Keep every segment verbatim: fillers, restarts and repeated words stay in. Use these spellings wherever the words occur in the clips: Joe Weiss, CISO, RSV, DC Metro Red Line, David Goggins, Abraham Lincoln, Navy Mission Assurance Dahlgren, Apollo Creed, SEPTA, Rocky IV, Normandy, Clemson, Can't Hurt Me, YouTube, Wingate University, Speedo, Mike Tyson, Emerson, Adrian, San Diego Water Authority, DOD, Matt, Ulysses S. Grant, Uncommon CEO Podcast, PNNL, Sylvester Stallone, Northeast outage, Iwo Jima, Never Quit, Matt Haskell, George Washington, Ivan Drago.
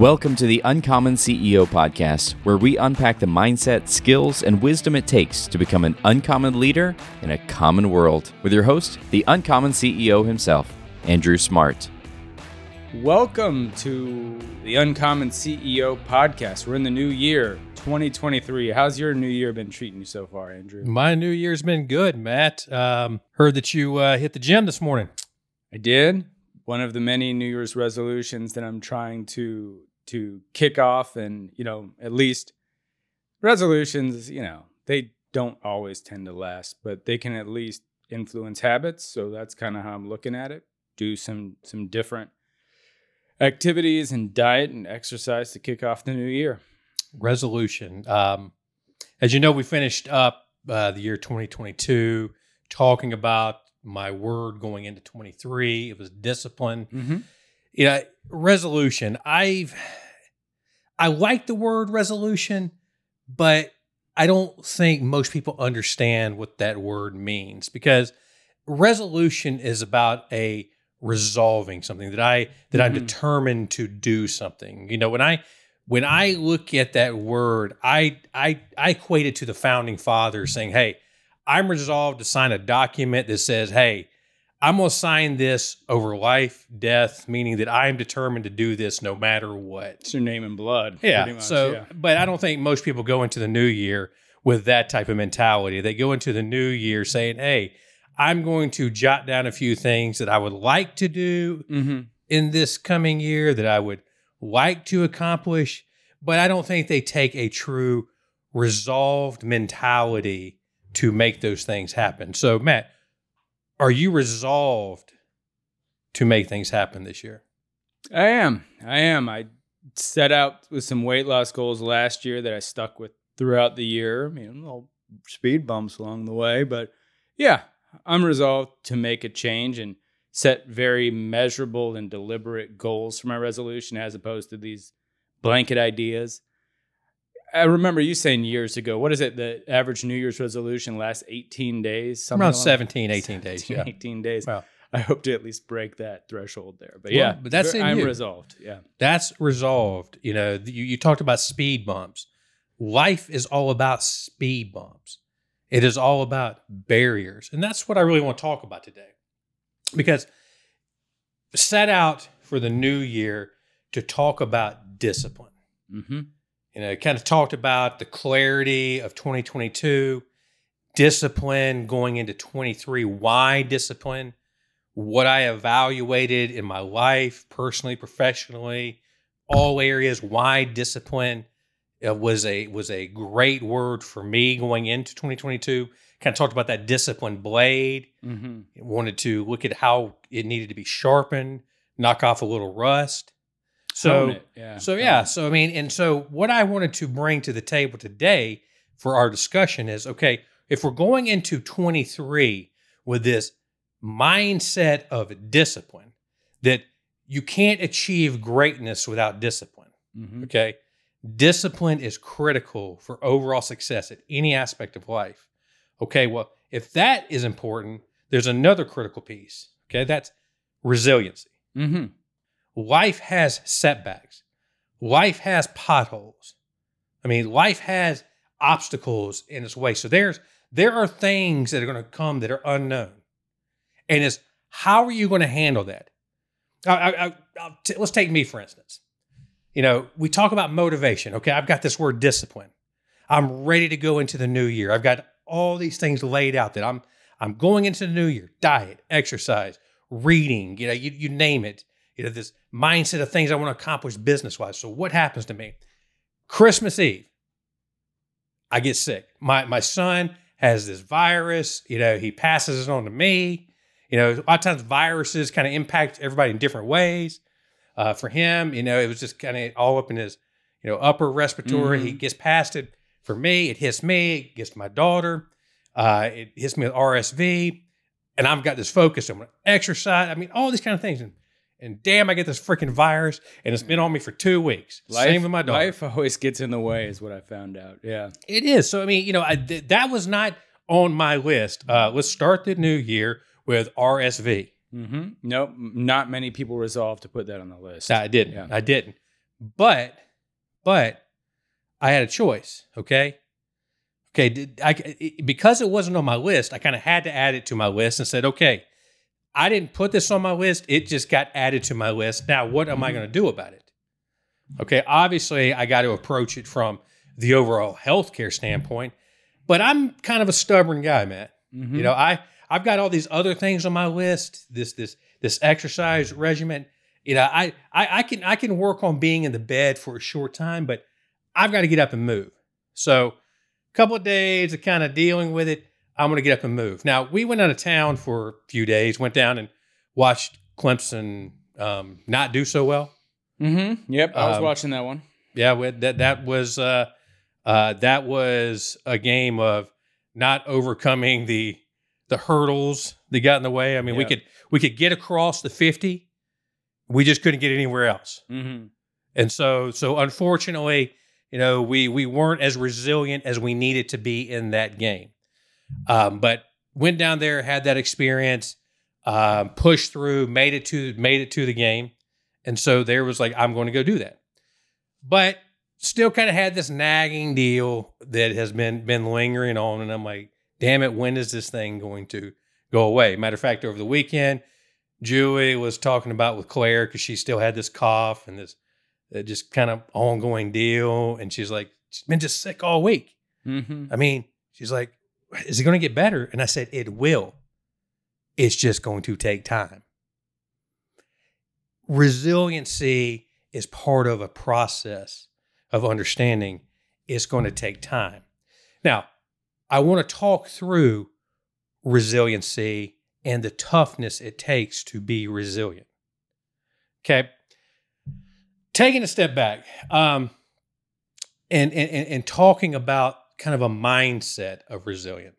Welcome to the Uncommon C E O Podcast, where we unpack the mindset, skills, and wisdom it takes to become an uncommon leader in a common world. With your host, the Uncommon C E O himself, Andrew Smart. Welcome to the Uncommon C E O Podcast. We're in the new year, twenty twenty-three. How's your new year been treating you so far, Andrew? My new year's been good, Matt. Um, heard that you uh, hit the gym this morning. I did. One of the many New Year's resolutions that I'm trying to to kick off, and, you know, at least resolutions, you know, they don't always tend to last, but they can at least influence habits. So that's kind of how I'm looking at it. Do some some different activities and diet and exercise to kick off the new year. Resolution. Um, as you know, we finished up uh, the year twenty twenty-two talking about my word going into twenty-three. It was discipline. Mm-hmm. You know, resolution. I've, I like the word resolution, but I don't think most people understand what that word means, because resolution is about a resolving something that I, that mm-hmm. I'm determined to do something. You know, when I, when I look at that word, I, I, I equate it to the founding fathers saying, hey, I'm resolved to sign a document that says, hey, I'm going to sign this over life, death, meaning that I am determined to do this no matter what. It's your name and blood. Yeah. Pretty much, so, yeah. But I don't think most people go into the new year with that type of mentality. They go into the new year saying, hey, I'm going to jot down a few things that I would like to do mm-hmm. in this coming year, that I would like to accomplish. But I don't think they take a true resolved mentality to make those things happen. So, Matt, are you resolved to make things happen this year? I am. I am. I set out with some weight loss goals last year that I stuck with throughout the year. I mean, little speed bumps along the way, but yeah, I'm resolved to make a change and set very measurable and deliberate goals for my resolution, as opposed to these blanket ideas. I remember you saying years ago, what is it, the average New Year's resolution lasts eighteen days? Something around seventeen, eighteen days. Yeah. eighteen days. Wow. I hope to at least break that threshold there. But well, yeah, but that's I'm you. resolved. Yeah. That's resolved. You know, you, you talked about speed bumps. Life is all about speed bumps. It is all about barriers. And that's what I really want to talk about today. Because set out for the new year to talk about discipline. Mm-hmm. You know, kind of talked about the clarity of twenty twenty-two, discipline going into twenty-three, why discipline, what I evaluated in my life, personally, professionally, all areas, why discipline it was a was a great word for me going into twenty twenty-two. Kind of talked about that discipline blade, mm-hmm. wanted to look at how it needed to be sharpened, knock off a little rust. So, yeah. so yeah, so I mean, and so what I wanted to bring to the table today for our discussion is, okay, if we're going into twenty-three with this mindset of discipline, that you can't achieve greatness without discipline, mm-hmm. okay? Discipline is critical for overall success at any aspect of life. Okay, well, if that is important, there's another critical piece, okay? That's resiliency. Mm-hmm. Life has setbacks. Life has potholes. I mean, life has obstacles in its way. So there's there are things that are going to come that are unknown. And it's how are you going to handle that? I, I, I, I'll t- let's take me, for instance. You know, we talk about motivation. Okay, I've got this word discipline. I'm ready to go into the new year. I've got all these things laid out that I'm I'm going into the new year. Diet, exercise, reading, you know, you, you name it. You know, this mindset of things I want to accomplish business-wise. So what happens to me? Christmas Eve, I get sick. My my son has this virus. You know, he passes it on to me. You know, a lot of times viruses kind of impact everybody in different ways. Uh, for him, you know, it was just kind of all up in his, you know, upper respiratory. Mm-hmm. He gets past it. For me, it hits me. It gets my daughter. Uh, it hits me with R S V. And I've got this focus. I'm going to exercise. I mean, all these kind of things. And And damn, I get this freaking virus, and it's been on me for two weeks. Life, Same with my dog. Life always gets in the way, is what I found out. Yeah, it is. So I mean, you know, I, th- that was not on my list. Uh, let's start the new year with R S V. Mm-hmm. Nope, not many people resolved to put that on the list. I didn't. Yeah. I didn't. But, but I had a choice. Okay. Okay. Did I, because it wasn't on my list, I kind of had to add it to my list and said, okay, I didn't put this on my list. It just got added to my list. Now, what am I going to do about it? Okay. Obviously, I got to approach it from the overall healthcare standpoint, but I'm kind of a stubborn guy, Matt. Mm-hmm. You know, I, I've got all these other things on my list, this, this, this exercise regimen. You know, I, I, I can, I can work on being in the bed for a short time, but I've got to get up and move. So a couple of days of kind of dealing with it, I'm going to get up and move. Now, we went out of town for a few days, went down and watched Clemson um, not do so well. Mm-hmm. Yep. I was um, watching that one. Yeah. We, that, that was, uh, uh, that was a game of not overcoming the, the hurdles that got in the way. I mean, yep. we could, we could get across the fifty. We just couldn't get anywhere else. Mm-hmm. And so, so unfortunately, you know, we, we weren't as resilient as we needed to be in that game. Um, but went down there, had that experience, um, pushed through, made it to, made it to the game. And so there was like, I'm going to go do that. But still kind of had this nagging deal that has been, been lingering on. And I'm like, damn it, when is this thing going to go away? Matter of fact, over the weekend, Julie was talking about with Claire because she still had this cough and this uh, just kind of ongoing deal. And she's like, she's been just sick all week. Mm-hmm. I mean, she's like, is it going to get better? And I said, it will. It's just going to take time. Resiliency is part of a process of understanding. It's going to take time. Now, I want to talk through resiliency and the toughness it takes to be resilient. Okay. Taking a step back um, and, and, and talking about kind of a mindset of resilient.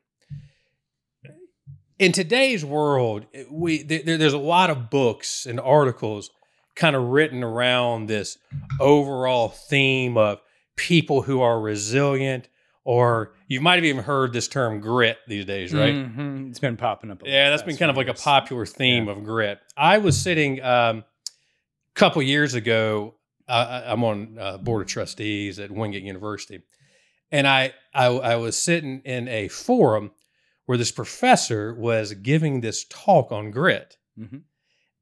In today's world, we there, there's a lot of books and articles kind of written around this overall theme of people who are resilient, or you might have even heard this term grit these days, right? Mm-hmm. It's been popping up a lot. Yeah, that's been kind of like a popular theme yeah. of grit. I was sitting um, a couple years ago, uh, I'm on a uh, board of trustees at Wingate University, and I, I I was sitting in a forum where this professor was giving this talk on grit. Mm-hmm.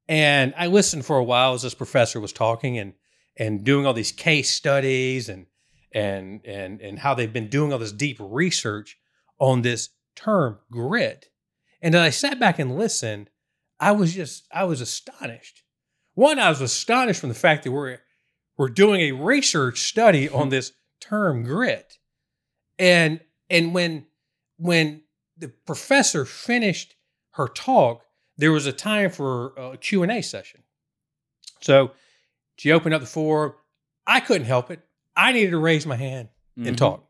And I listened for a while as this professor was talking and and doing all these case studies and and and and how they've been doing all this deep research on this term grit. And as I sat back and listened, I was just I was astonished. One, I was astonished from the fact that we're we're doing a research study on this term grit. And and when when the professor finished her talk, there was a time for a Q and A session. So she opened up the forum. I couldn't help it. I needed to raise my hand mm-hmm. and talk.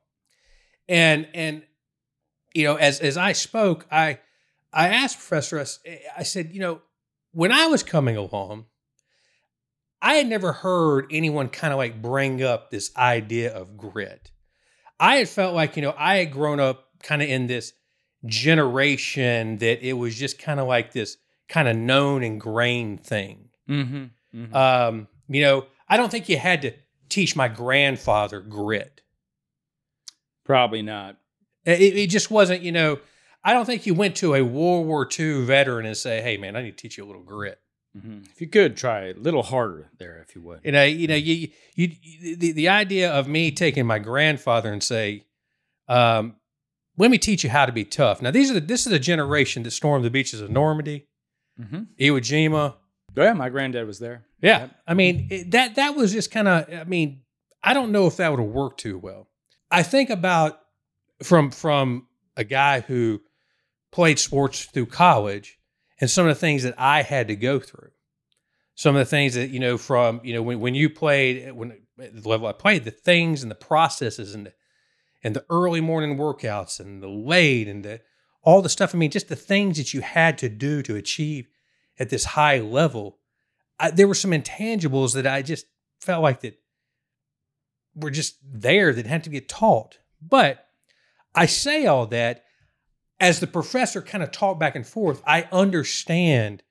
And, and you know, as as I spoke, I I asked Professor, I said, you know, when I was coming along, I had never heard anyone kind of like bring up this idea of grit. I had felt like, you know, I had grown up kind of in this generation that it was just kind of like this kind of known ingrained thing. Mm-hmm, mm-hmm. Um, you know, I don't think you had to teach my grandfather grit. Probably not. It, it just wasn't, you know, I don't think you went to a World War Two veteran and say, hey man, I need to teach you a little grit. Mm-hmm. If you could try a little harder there, if you would. You know, you know, you, you, you the, the idea of me taking my grandfather and say, um, let me teach you how to be tough. Now, these are the, this is the generation that stormed the beaches of Normandy, mm-hmm. Iwo Jima. Yeah, my granddad was there. Yeah, yep. I mean it, that that was just kind of. I mean, I don't know if that would have worked too well. I think about from from a guy who played sports through college and some of the things that I had to go through. Some of the things that, you know, from, you know, when, when you played, when at the level I played, the things and the processes and the, and the early morning workouts and the late and the, all the stuff. I mean, just the things that you had to do to achieve at this high level. I, there were some intangibles that I just felt like that were just there that had to get taught. But I say all that as the professor kind of talked back and forth, I understand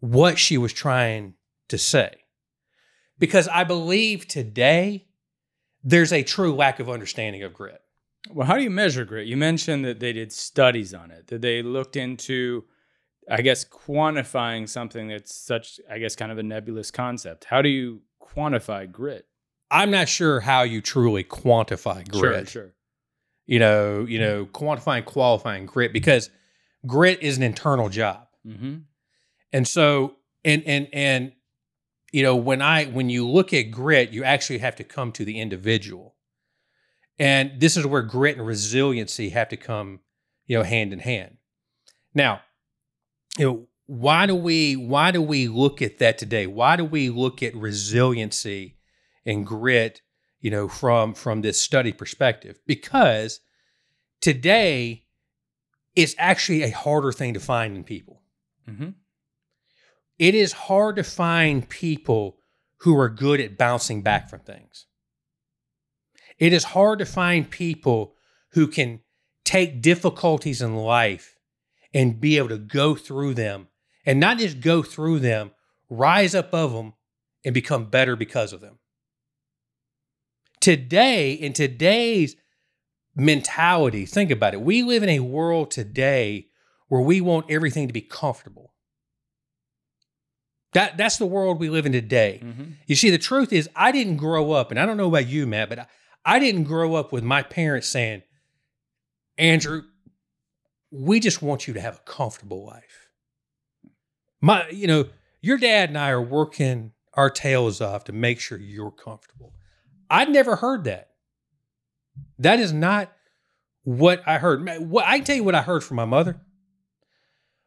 what she was trying to say. because I believe today there's a true lack of understanding of grit. Well, how do you measure grit? You mentioned that they did studies on it, that they looked into, I guess, quantifying something that's such, I guess, kind of a nebulous concept. How do you quantify grit? I'm not sure how you truly quantify grit. Sure, sure. You know, you know, quantifying, qualifying grit, because grit is an internal job. Mm-hmm. And so, and, and, and, you know, when I, when you look at grit, you actually have to come to the individual. And this is where grit and resiliency have to come, you know, hand in hand. Now, you know, why do we why do we look at that today? Why do we look at resiliency and grit, you know, from from this study perspective? Because today it's actually a harder thing to find in people. Mm-hmm. It is hard to find people who are good at bouncing back from things. It is hard to find people who can take difficulties in life and be able to go through them, and not just go through them, rise up of them and become better because of them. Today, in today's mentality, think about it. We live in a world today where we want everything to be comfortable. That, that's the world we live in today. Mm-hmm. You see, the truth is, I didn't grow up, and I don't know about you, Matt, but I, I didn't grow up with my parents saying, Andrew, we just want you to have a comfortable life. My, you know, your dad and I are working our tails off to make sure you're comfortable. I'd never heard that. That is not what I heard. I can tell you what I heard from my mother.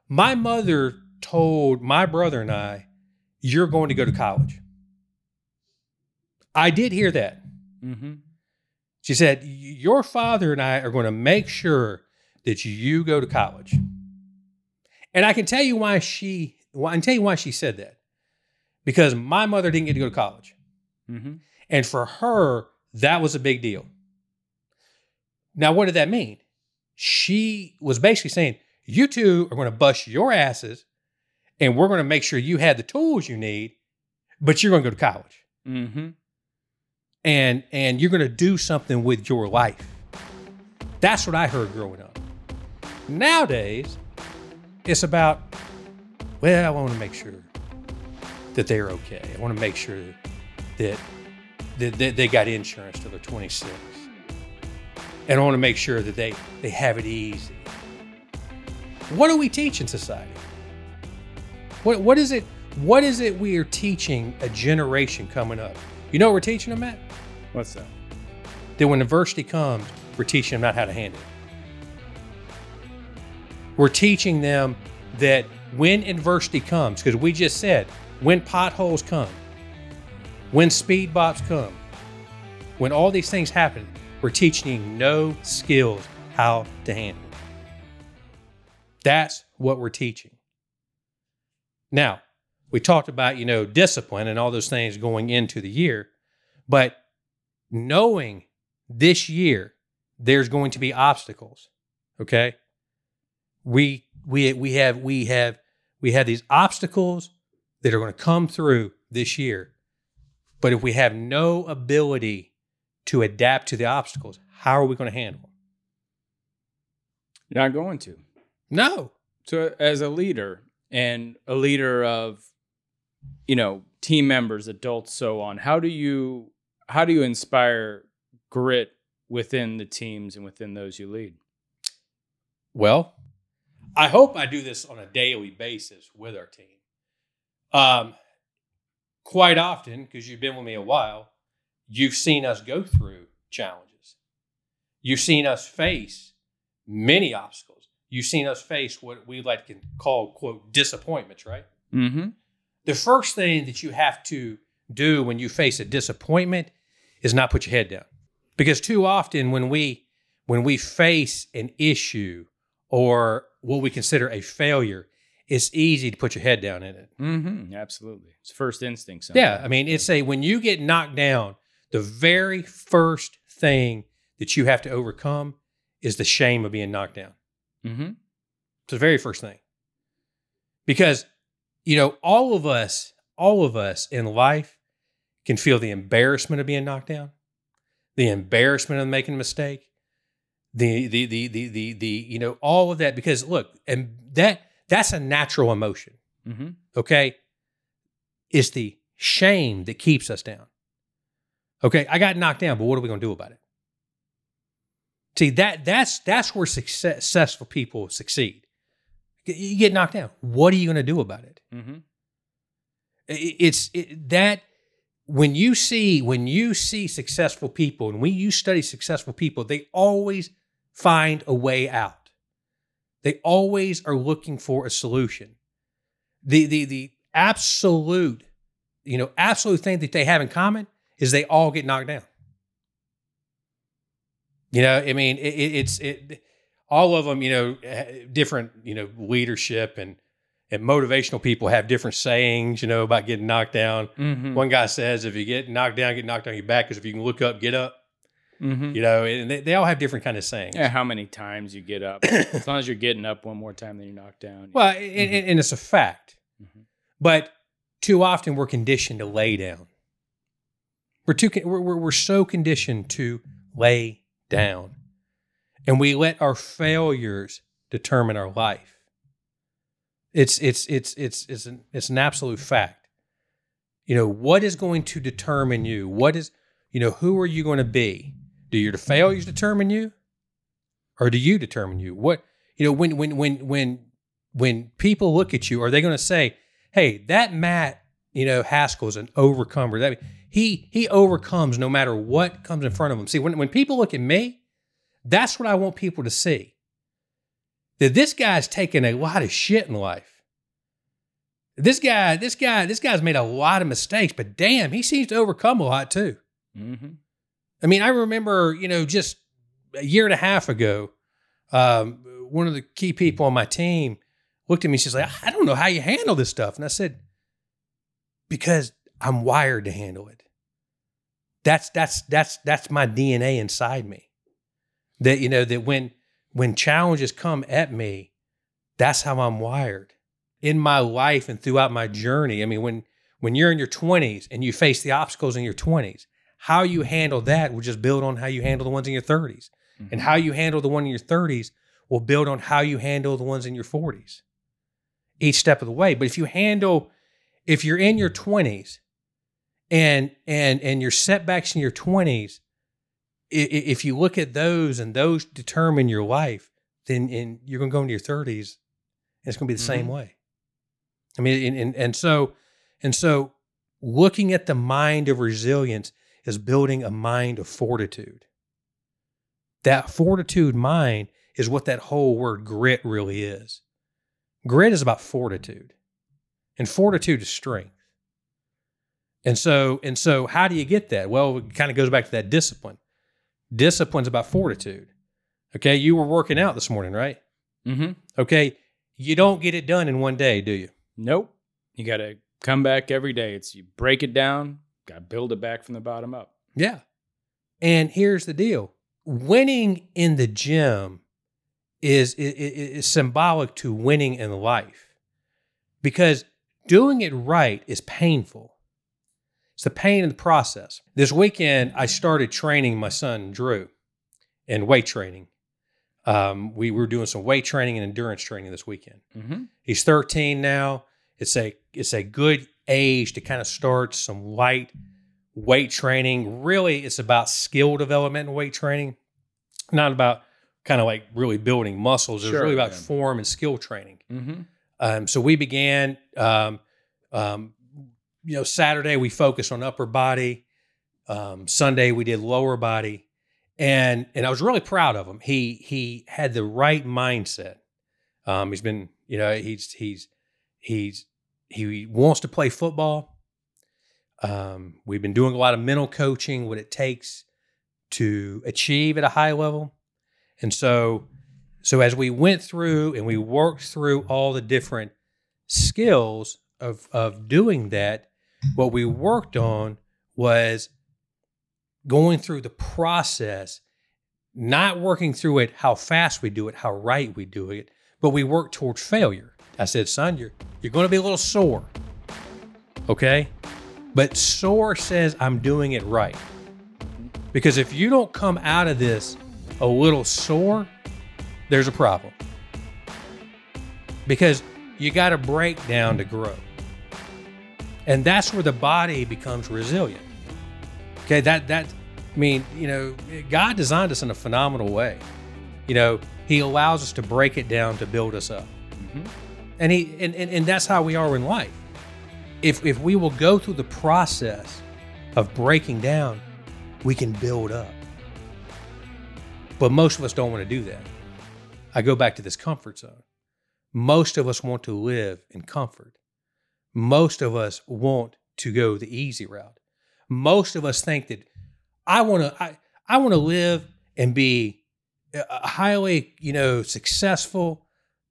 My mother told my brother and I, you're going to go to college. I did hear that. Mm-hmm. She said, your father and I are going to make sure that you go to college. And I can tell you why she, well, I can tell you why she said that. Because my mother didn't get to go to college. Mm-hmm. And for her, that was a big deal. Now, what did that mean? She was basically saying, you two are going to bust your asses and we're going to make sure you have the tools you need, but you're going to go to college. Mm-hmm. And and you're going to do something with your life. That's what I heard growing up. Nowadays, it's about, well, I want to make sure that they're okay. I want to make sure that, that, that they got insurance till they're twenty-six. And I want to make sure that they, they have it easy. What do we teach in society? What What is it? What is it we are teaching a generation coming up? You know what we're teaching them, Matt? What's that? That when adversity comes, we're teaching them not how to handle it. We're teaching them that when adversity comes, because we just said, when potholes come, when speed bops come, when all these things happen, we're teaching no skills how to handle it. That's what we're teaching. Now, we talked about, you know, discipline and all those things going into the year, but knowing this year there's going to be obstacles, okay? We we we have we have we have these obstacles that are going to come through this year. But if we have no ability to adapt to the obstacles, how are we going to handle them? You're not going to. No. So as a leader and a leader of you know, team members, adults, so on. How do you how do you inspire grit within the teams and within those you lead? Well, I hope I do this on a daily basis with our team. Um, quite often, because you've been with me a while, you've seen us go through challenges. You've seen us face many obstacles. You've seen us face what we like to call, quote, disappointments, right? Mm-hmm. The first thing that you have to do when you face a disappointment is not put your head down. Because too often when we when we face an issue or what we consider a failure, it's easy to put your head down in it. Mm-hmm. Absolutely. It's first instinct. Sometimes. Yeah. I mean, it's a, when you get knocked down, the very first thing that you have to overcome is the shame of being knocked down. Mm-hmm. It's the very first thing. Because You know, all of us, all of us in life can feel the embarrassment of being knocked down, the embarrassment of making a mistake, the the the the the, the you know, all of that. Because look, and that that's a natural emotion. Mm-hmm. Okay, it's the shame that keeps us down. Okay, I got knocked down, but what are we going to do about it? See, that that's that's where success, successful people succeed. You get knocked down. What are you going to do about it? Mm-hmm. it it's it, that when you see when you see successful people, and when you study successful people, they always find a way out. They always are looking for a solution. The the the absolute, you know, absolute thing that they have in common is they all get knocked down. You know, I mean, it, it, it's it. All of them, you know, different, you know, leadership and and motivational people have different sayings, you know, about getting knocked down. Mm-hmm. One guy says, "If you get knocked down, get knocked on your back, because if you can look up, get up." Mm-hmm. You know, and they, they all have different kind of sayings. Yeah, how many times you get up? As long as you're getting up one more time than you're knocked down. Well, mm-hmm. and, and it's a fact. Mm-hmm. But too often we're conditioned to lay down. We're too we're we're so conditioned to lay down. And we let our failures determine our life. It's it's it's it's it's an it's an absolute fact. You know, what is going to determine you? What is, you know, who are you going to be? Do your failures determine you? Or do you determine you? What, you know, when when when when when people look at you, are they going to say, "Hey, that Matt, you know, Haskell is an overcomer. That he he overcomes no matter what comes in front of him." See, when when people look at me, that's what I want people to see. That this guy's taken a lot of shit in life. This guy, this guy, this guy's made a lot of mistakes, but damn, he seems to overcome a lot too. Mm-hmm. I mean, I remember, you know, just a year and a half ago, um, one of the key people on my team looked at me. She's like, "I don't know how you handle this stuff." And I said, "Because I'm wired to handle it. That's that's that's that's my D N A inside me. That, you know, that when when challenges come at me, that's how I'm wired in my life and throughout my journey." I mean, when when you're in your twenties and you face the obstacles in your twenties, how you handle that will just build on how you handle the ones in your thirties. Mm-hmm. And how you handle the one in your thirties will build on how you handle the ones in your forties each step of the way. But if you handle, if you're in your twenties and and and your setbacks in your twenties, if you look at those and those determine your life, then in, you're going to go into your thirties, and it's going to be the mm-hmm. same way. I mean, and, and and so and so, looking at the mind of resilience is building a mind of fortitude. That fortitude mind is what that whole word grit really is. Grit is about fortitude, and fortitude is strength. And so and so, how do you get that? Well, it kind of goes back to that discipline. Discipline's about fortitude. Okay, you were working out this morning, right? Mm-hmm. Okay, you don't get it done in one day, do you? Nope. You got to come back every day. It's you break it down, got to build it back from the bottom up. Yeah. And here's the deal: winning in the gym is is, is symbolic to winning in life, because doing it right is painful. It's the pain in the process. This weekend, I started training my son, Drew, in weight training. Um, we were doing some weight training and endurance training this weekend. Mm-hmm. He's thirteen now. It's a it's a good age to kind of start some light weight training. Really, it's about skill development and weight training, not about kind of like really building muscles. It's sure, really about man. form and skill training. Mm-hmm. Um, so we began... Um, um, You know, Saturday we focused on upper body. Um, Sunday we did lower body, and and I was really proud of him. He he had the right mindset. Um, he's been, you know, he's he's he's he wants to play football. Um, we've been doing a lot of mental coaching, what it takes to achieve at a high level, and so so as we went through and we worked through all the different skills of of doing that. What we worked on was going through the process, not working through it, how fast we do it, how right we do it, but we worked towards failure. I said, "Son, you're, you're going to be a little sore, okay? But S O A R says I'm doing it right. Because if you don't come out of this a little sore, there's a problem. Because you got to break down to grow. And that's where the body becomes resilient. Okay, that, that, I mean, you know, God designed us in a phenomenal way. You know, he allows us to break it down to build us up. Mm-hmm. And he, and, and, and that's how we are in life. If, if we will go through the process of breaking down, we can build up. But most of us don't want to do that. I go back to this comfort zone. Most of us want to live in comfort. Most of us want to go the easy route. Most of us think that I want to, I, I want to live and be highly, you know, successful,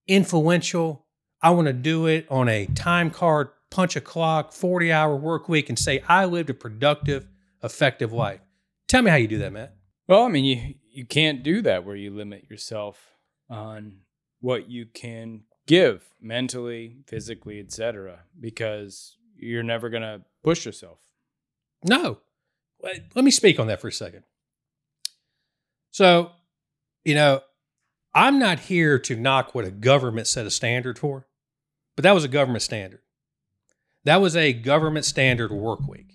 influential. I want to do it on a time card, punch a clock, forty hour work week, and say, I lived a productive, effective life. Tell me how you do that, Matt. Well, I mean, you, you can't do that where you limit yourself on what you can give mentally, physically, et cetera, because you're never going to push yourself. No. Let me speak on that for a second. So, you know, I'm not here to knock what a government set a standard for, but that was a government standard. That was a government standard work week.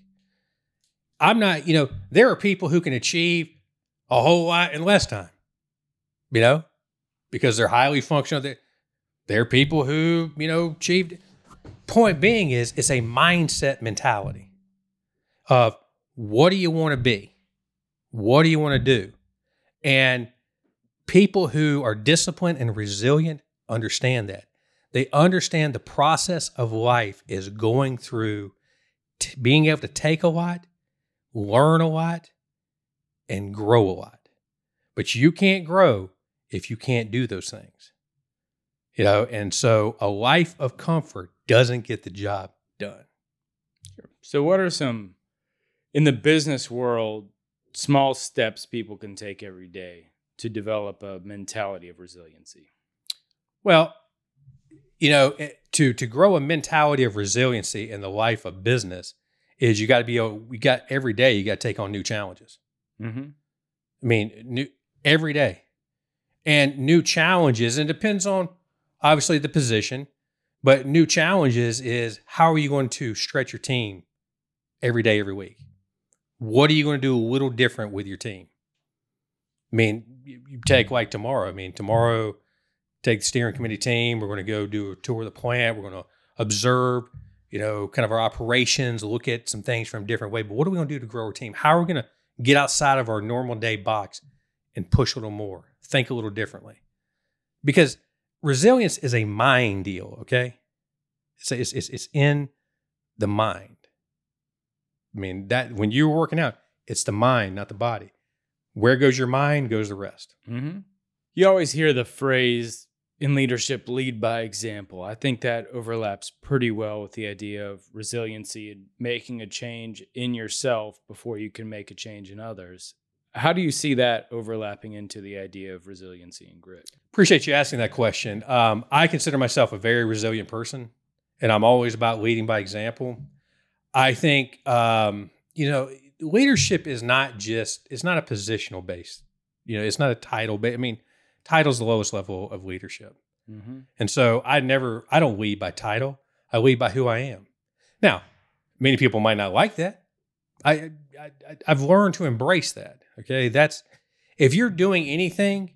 I'm not, you know, there are people who can achieve a whole lot in less time, you know, because they're highly functional. There are people who, you know, achieved. Point being is, it's a mindset mentality of what do you want to be? What do you want to do? And people who are disciplined and resilient understand that. They understand the process of life is going through t- being able to take a lot, learn a lot, and grow a lot. But you can't grow if you can't do those things. You know, and so a life of comfort doesn't get the job done. Sure. So what are some, in the business world, small steps people can take every day to develop a mentality of resiliency? Well, you know, to, to grow a mentality of resiliency in the life of business is you got to be, you got every day, you got to take on new challenges. Mm-hmm. I mean, new every day and new challenges. And it depends on obviously the position, but new challenges is how are you going to stretch your team every day, every week? What are you going to do a little different with your team? I mean, you take like tomorrow, I mean, tomorrow, take the steering committee team. We're going to go do a tour of the plant. We're going to observe, you know, kind of our operations, look at some things from a different way. But what are we going to do to grow our team? How are we going to get outside of our normal day box and push a little more, think a little differently? Because resilience is a mind deal, okay? It's, it's, it's, it's in the mind. I mean, that when you're working out, it's the mind, not the body. Where goes your mind, goes the rest. Mm-hmm. You always hear the phrase, in leadership, lead by example. I think that overlaps pretty well with the idea of resiliency and making a change in yourself before you can make a change in others. How do you see that overlapping into the idea of resiliency and grit? Appreciate you asking that question. Um, I consider myself a very resilient person, and I'm always about leading by example. I think, um, you know, leadership is not just, it's not a positional base. You know, it's not a title base. I mean, title's the lowest level of leadership. Mm-hmm. And so I never, I don't lead by title. I lead by who I am. Now, many people might not like that. I, I, I've learned to embrace that. Okay. That's, if you're doing anything,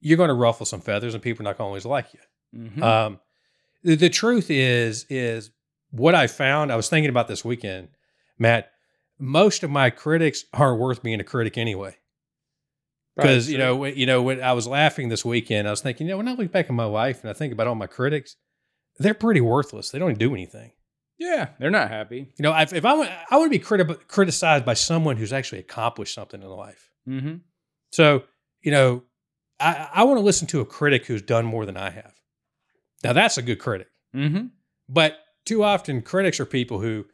you're going to ruffle some feathers and people are not going to always like you. Mm-hmm. Um, the, the truth is, is what I found, I was thinking about this weekend, Matt, most of my critics aren't worth being a critic anyway. Because, you know, you know, when I was laughing this weekend, I was thinking, you know, when I look back at my life and I think about all my critics, they're pretty worthless. They don't do anything. Yeah, they're not happy. You know, if, if I want, I want to be criti- criticized by someone who's actually accomplished something in life. Mm-hmm. So, you know, I, I want to listen to a critic who's done more than I have. Now, that's a good critic. Mm-hmm. But too often, critics are people who,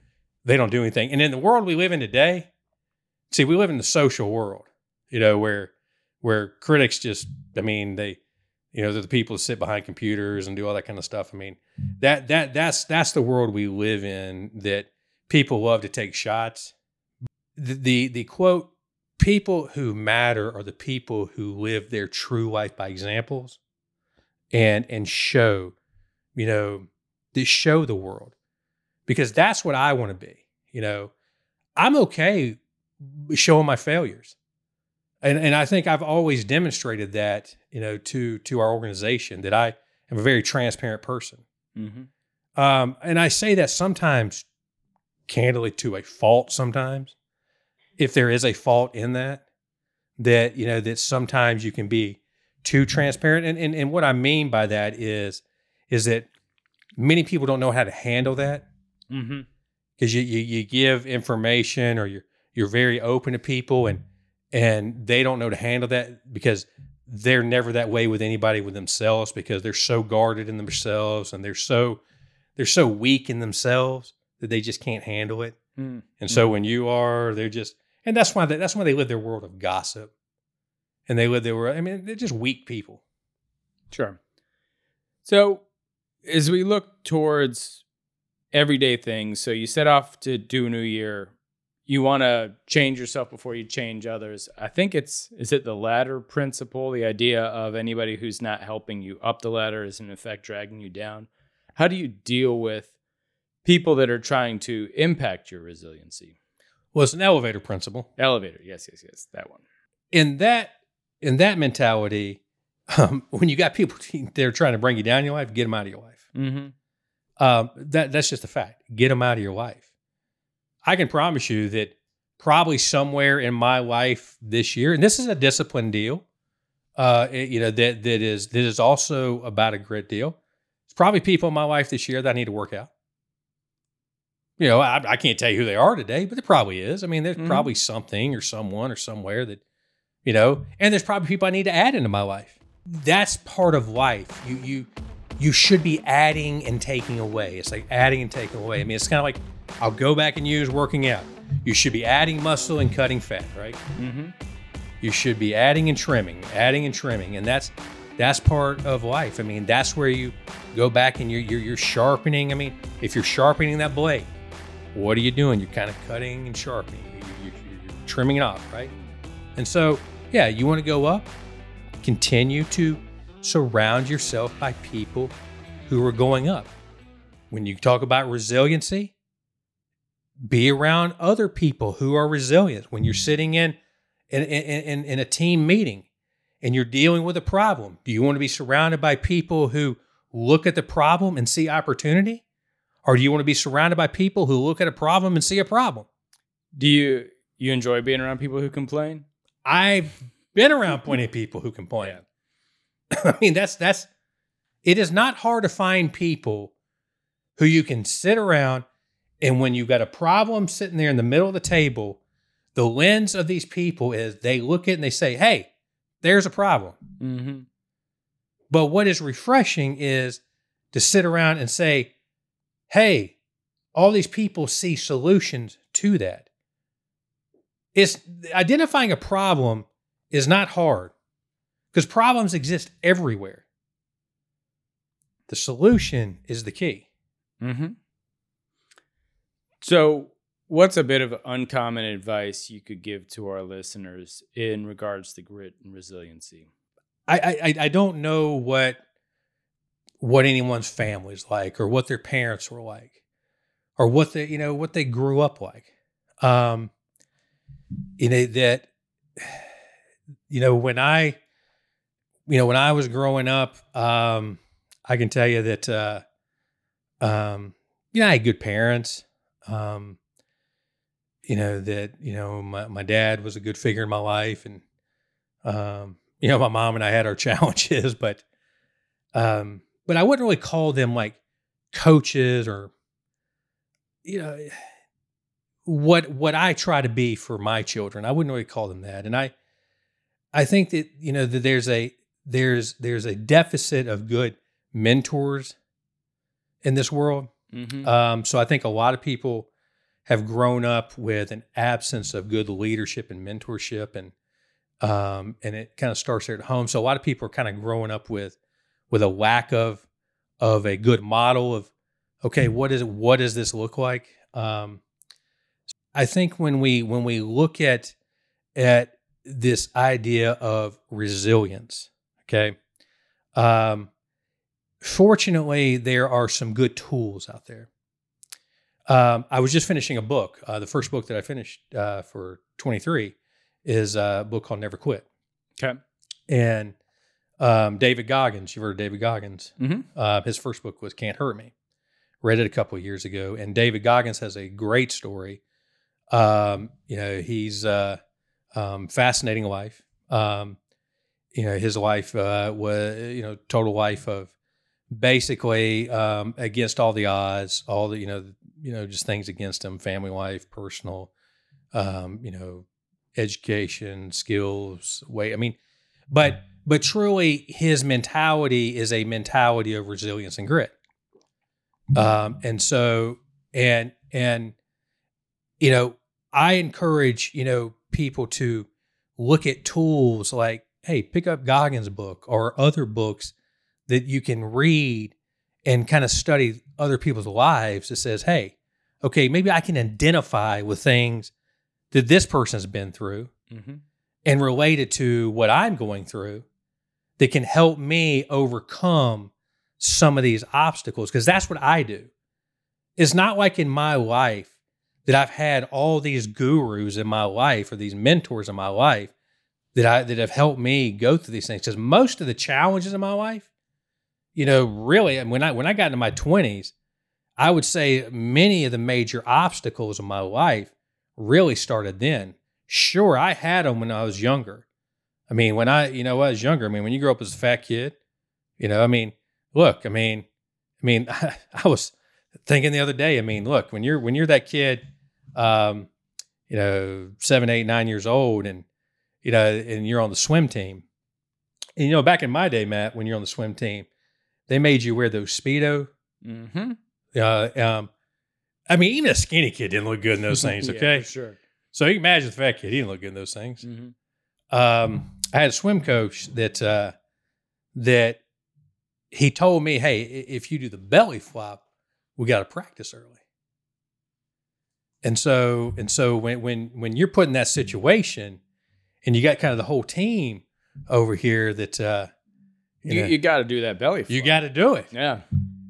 they don't do anything. And in the world we live in today, see, we live in the social world, you know, where... where critics just, I mean, they, you know, they're the people who sit behind computers and do all that kind of stuff. I mean, that that that's that's the world we live in that people love to take shots. The, the, the quote, people who matter are the people who live their true life by examples and, and show, you know, they show the world, because that's what I want to be. You know, I'm okay showing my failures. And and I think I've always demonstrated that, you know, to to our organization, that I am a very transparent person. Mm-hmm. Um, and I say that sometimes, candidly, to a fault sometimes, if there is a fault in that, that, you know, that sometimes you can be too transparent. And and, and what I mean by that is, is that many people don't know how to handle that, because mm-hmm. you, you you give information, or you're, you're very open to people, and And they don't know to handle that, because they're never that way with anybody, with themselves, because they're so guarded in themselves, and they're so they're so weak in themselves that they just can't handle it. Mm. And so mm. when you are, they're just, and that's why they, that's why they live their world of gossip, and they live their world. I mean, they're just weak people. Sure. So as we look towards everyday things, so you set off to do a new year. You want to change yourself before you change others. I think it's, is it the ladder principle, the idea of anybody who's not helping you up the ladder is in effect dragging you down. How do you deal with people that are trying to impact your resiliency? Well, it's an elevator principle. Elevator, yes, yes, yes, that one. In that in that mentality, um, when you got people they're trying to bring you down in your life, get them out of your life. Mm-hmm. Um, that that's just a fact. Get them out of your life. I can promise you that probably somewhere in my life this year, and this is a discipline deal, uh, it, you know, that that is that is also about a grit deal. It's probably people in my life this year that I need to work out. You know, I, I can't tell you who they are today, but there probably is. I mean, there's mm-hmm. probably something or someone or somewhere that, you know, and there's probably people I need to add into my life. That's part of life. You you you should be adding and taking away. It's like adding and taking away. I mean, it's kind of like, I'll go back and use working out. You should be adding muscle and cutting fat, right? Mm-hmm. You should be adding and trimming, adding and trimming, and that's that's part of life. I mean, that's where you go back and you're you're, you're sharpening. I mean, if you're sharpening that blade, what are you doing? You're kind of cutting and sharpening. You're, you're, you're trimming it off, right? And so, yeah, you want to go up. Continue to surround yourself by people who are going up. When you talk about resiliency, be around other people who are resilient. When you're sitting in in, in in a team meeting and you're dealing with a problem, do you want to be surrounded by people who look at the problem and see opportunity? Or do you want to be surrounded by people who look at a problem and see a problem? Do you you enjoy being around people who complain? I've been around plenty of people who complain. Yeah. I mean, that's that's it is not hard to find people who you can sit around. And when you've got a problem sitting there in the middle of the table, the lens of these people is they look at it and they say, hey, there's a problem. Mm-hmm. But what is refreshing is to sit around and say, hey, all these people see solutions to that. It's identifying a problem is not hard, because problems exist everywhere. The solution is the key. Mm-hmm. So what's a bit of uncommon advice you could give to our listeners in regards to grit and resiliency? I I, I don't know what what anyone's family's like, or what their parents were like, or what they, you know, what they grew up like. Um, you know, that, you know, when I, you know, when I was growing up, um, I can tell you that, uh, um, you know, I had good parents. Um, you know, that, you know, my, my dad was a good figure in my life, and, um, you know, my mom and I had our challenges, but, um, but I wouldn't really call them like coaches, or, you know, what, what I try to be for my children. I wouldn't really call them that. And I, I think that, you know, that there's a, there's, there's a deficit of good mentors in this world. Mm-hmm. Um, so I think a lot of people have grown up with an absence of good leadership and mentorship, and um, and it kind of starts there at home. So a lot of people are kind of growing up with with a lack of of a good model of, okay, what is what does this look like? Um, I think when we when we look at at this idea of resilience, okay, um, fortunately there are some good tools out there. Um, I was just finishing a book. Uh, the first book that I finished uh, for twenty-three is a book called Never Quit. Okay. And um, David Goggins, you've heard of David Goggins. Mm-hmm. Uh, his first book was Can't Hurt Me. Read it a couple of years ago. And David Goggins has a great story. Um, you know, he's uh, um, fascinating life. Um, you know, his life uh, was, you know, total life of basically um, against all the odds, all the, you know, you know, just things against him, family life, personal, um, you know, education, skills, way. I mean, but, but truly his mentality is a mentality of resilience and grit. Um, and so, and, and, you know, I encourage, you know, people to look at tools like, hey, pick up Goggins' book or other books that you can read and kind of study other people's lives that says, hey, okay, maybe I can identify with things that this person's been through mm-hmm. and relate it to what I'm going through that can help me overcome some of these obstacles, because that's what I do. It's not like in my life that I've had all these gurus in my life or these mentors in my life that I that have helped me go through these things. Because most of the challenges in my life, you know, really, when I when I got into my twenties, I would say many of the major obstacles in my life really started then. Sure, I had them when I was younger. I mean, when I, you know, I was younger. I mean, when you grow up as a fat kid, you know, I mean. Look, I mean, I mean, I, I was thinking the other day, I mean, look, when you're, when you're that kid, um, you know, seven, eight, nine years old and, you know, and you're on the swim team and, you know, back in my day, Matt, when you're on the swim team, they made you wear those Speedo. Mm-hmm. Uh, um, I mean, even a skinny kid didn't look good in those things. Okay. Yeah, for sure. So you can imagine the fat kid, he didn't look good in those things. Mm-hmm. Um, I had a swim coach that, uh, that, he told me, hey, if you do the belly flop, we got to practice early. And so, and so when, when, when you're put in that situation and you got kind of the whole team over here that, uh, you, you, know, you got to do that belly flop. You got to do it. Yeah.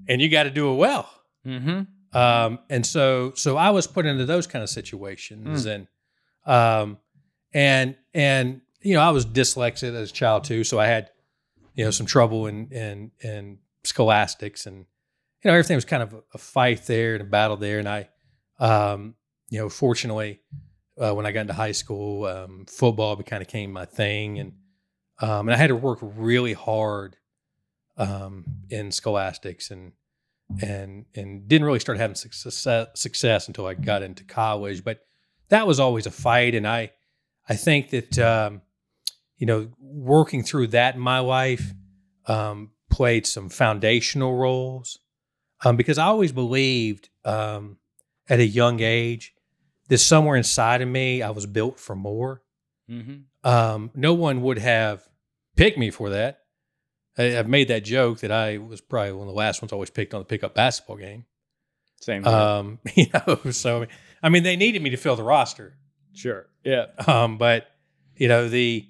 And you got to do it well. Mm-hmm. Um, and so, so I was put into those kind of situations mm. and, um, and, and, you know, I was dyslexic as a child too. So I had, you know, some trouble in, in, in scholastics and, you know, everything was kind of a, a fight there and a battle there. And I, um, you know, fortunately, uh, when I got into high school, um, football kind of became my thing. And, um, and I had to work really hard, um, in scholastics and, and, and didn't really start having success, success until I got into college, but that was always a fight. And I, I think that, um, you know, working through that in my life, um, played some foundational roles, um, because I always believed, um, at a young age that somewhere inside of me, I was built for more. Mm-hmm. Um, no one would have picked me for that. I, I've made that joke that I was probably one of the last ones always picked on the pickup basketball game. Same. Um, you know, so, I mean, they needed me to fill the roster. Sure. Yeah. Um, but you know, the,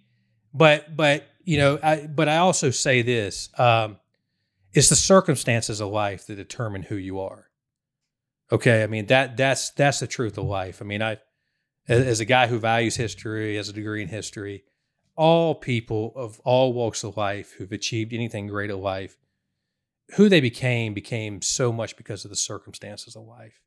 But, but, you know, I, but I also say this, um, it's the circumstances of life that determine who you are. Okay. I mean, that, that's, that's the truth of life. I mean, I, as a guy who values history, has a degree in history, all people of all walks of life who've achieved anything great in life, who they became, became so much because of the circumstances of life.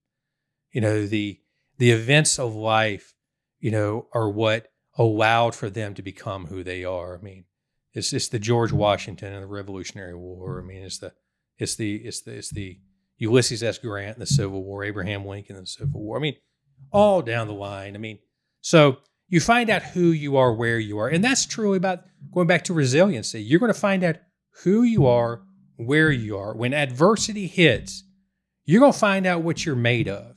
You know, the, the events of life, you know, are what allowed for them to become who they are. I mean, it's it's the George Washington and the Revolutionary War. I mean, it's the it's the it's the it's the Ulysses S. Grant and the Civil War, Abraham Lincoln and the Civil War. I mean, all down the line. I mean, so you find out who you are, where you are, and that's truly about going back to resiliency. You're going to find out who you are, where you are. When adversity hits, you're going to find out what you're made of,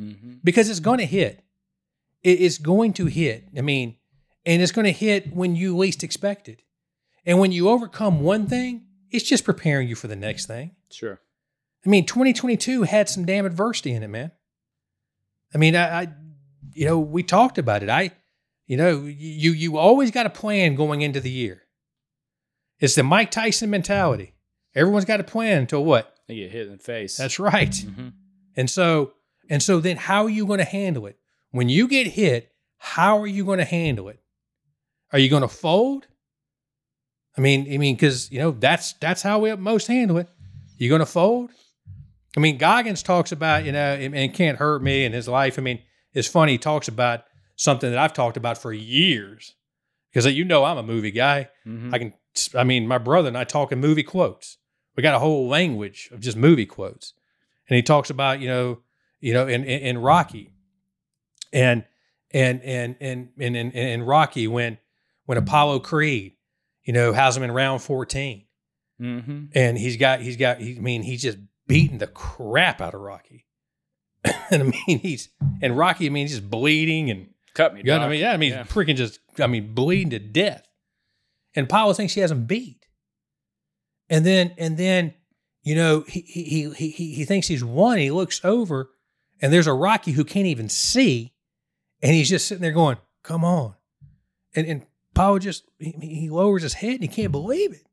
mm-hmm. because it's going to hit. It's going to hit. I mean, and it's going to hit when you least expect it. And when you overcome one thing, it's just preparing you for the next thing. Sure. I mean, twenty twenty-two had some damn adversity in it, man. I mean, I, I you know, we talked about it. I, you know, you you always got a plan going into the year. It's the Mike Tyson mentality. Everyone's got a plan until what? They get hit in the face. That's right. Mm-hmm. And so, and so then how are you going to handle it? When you get hit, how are you going to handle it? Are you going to fold? I mean, I mean, because, you know, that's that's how we most handle it. You're going to fold? I mean, Goggins talks about, you know, and, and Can't Hurt Me in his life. I mean, it's funny. He talks about something that I've talked about for years because, you know, I'm a movie guy. Mm-hmm. I can, I mean, my brother and I talk in movie quotes. We got a whole language of just movie quotes. And he talks about, you know, you know, in, in, in Rocky and, and, and, and, and, and, and Rocky, when, when Apollo Creed, you know, has him in round fourteen. Mm-hmm. And he's got, he's got, he, I mean, he's just beating the crap out of Rocky. And I mean, he's, and Rocky, I mean, he's just bleeding and cut me. You know, I mean, yeah, I mean, yeah. freaking just, I mean, bleeding to death. And Apollo thinks he has him beat. And then, and then, you know, he, he, he, he, he thinks he's won. He looks over and there's a Rocky who can't even see. And he's just sitting there going, come on. And, and Apollo just, he, he lowers his head and he can't believe it.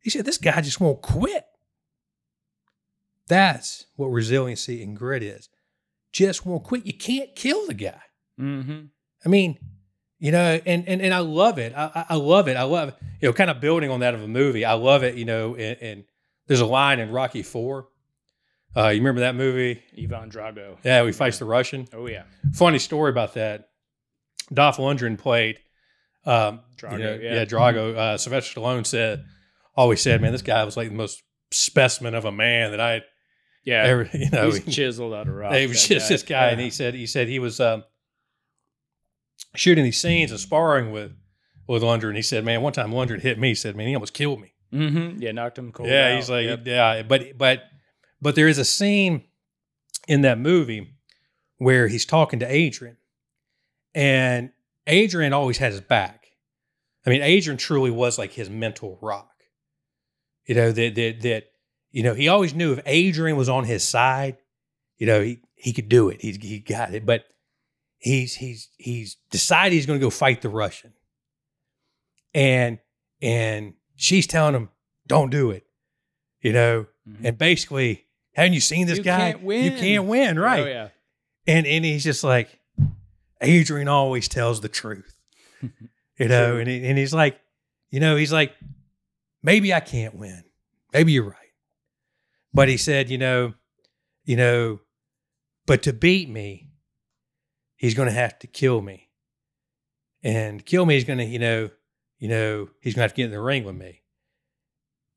He said, this guy just won't quit. That's what resiliency and grit is. Just won't quit. You can't kill the guy. Mm-hmm. I mean, you know, and and and I love it. I, I love it. I love it. You know, kind of building on that of a movie. I love it. You know, and, and there's a line in Rocky four. Uh, you remember that movie? Ivan Drago. Yeah, we yeah. fights the Russian. Oh, yeah. Funny story about that. Dolph Lundgren played. Um, Drago, you know, yeah. yeah. Drago. Uh, Sylvester Stallone said, always said, man, this guy was like the most specimen of a man that I had. Yeah, ever, you know, he was chiseled out of rock. He was just guy. this guy, yeah. and he said he said he was um, shooting these scenes and sparring with with Lundgren. And he said, "Man, one time Lundgren hit me." He said, "Man, he almost killed me." Mm-hmm. Yeah, knocked him cold. Yeah, out. he's like, yep. yeah, but but but there is a scene in that movie where he's talking to Adrian, and Adrian always had his back. I mean, Adrian truly was like his mental rock. You know that that that. You know, he always knew if Adrian was on his side, you know, he, he could do it. He he got it. But he's he's he's decided he's going to go fight the Russian. And and she's telling him, don't do it. You know, mm-hmm. and basically, haven't you seen this you guy? You can't win. You can't win, right? Oh, yeah. And and he's just like, Adrian always tells the truth. You know, sure. and he, and he's like, you know, he's like, maybe I can't win. Maybe you're right. But he said, you know, you know, but to beat me, he's going to have to kill me. And to kill me, is going to, you know, you know, he's going to have to get in the ring with me.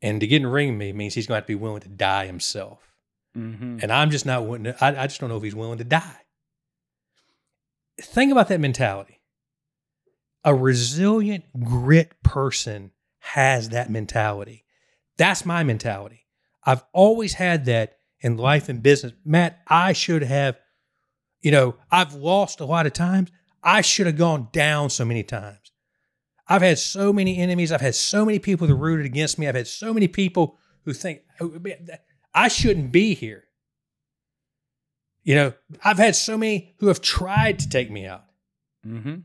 And to get in the ring with me means he's going to have to be willing to die himself. Mm-hmm. And I'm just not willing to, I, I just don't know if he's willing to die. Think about that mentality. A resilient, grit person has that mentality. That's my mentality. I've always had that in life and business. Matt, I should have, you know, I've lost a lot of times. I should have gone down so many times. I've had so many enemies. I've had so many people that rooted against me. I've had so many people who think I shouldn't be here. You know, I've had so many who have tried to take me out, mm-hmm.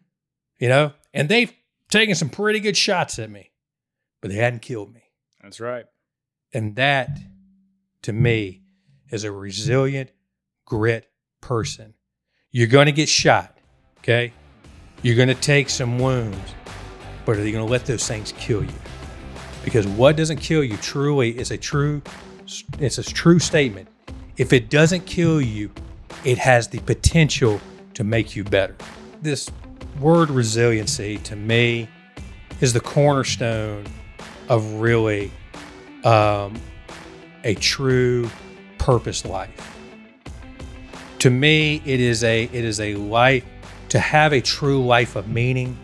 you know, and they've taken some pretty good shots at me, but they hadn't killed me. That's right. And that, to me, is a resilient, grit person. You're going to get shot, okay? You're going to take some wounds, but are you going to let those things kill you? Because what doesn't kill you truly is a true, it's a true statement. If it doesn't kill you, it has the potential to make you better. This word resiliency, to me, is the cornerstone of really Um, a true purpose life. To me, it is a it is a life. To have a true life of meaning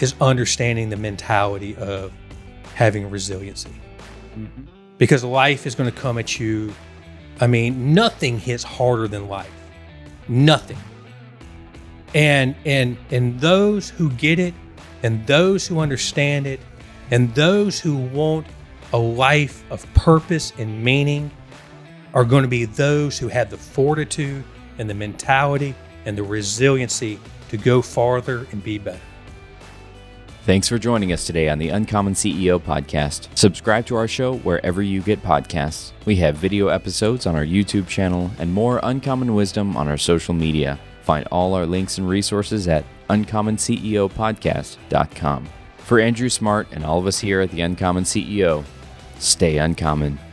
is understanding the mentality of having resiliency. Mm-hmm. Because life is going to come at you. I mean, nothing hits harder than life. Nothing. And and and those who get it, and those who understand it, and those who want a life of purpose and meaning are going to be those who have the fortitude and the mentality and the resiliency to go farther and be better. Thanks for joining us today on the Uncommon C E O Podcast. Subscribe to our show wherever you get podcasts. We have video episodes on our YouTube channel and more uncommon wisdom on our social media. Find all our links and resources at uncommon c e o podcast dot com. For Andrew Smart and all of us here at the Uncommon C E O, stay uncommon.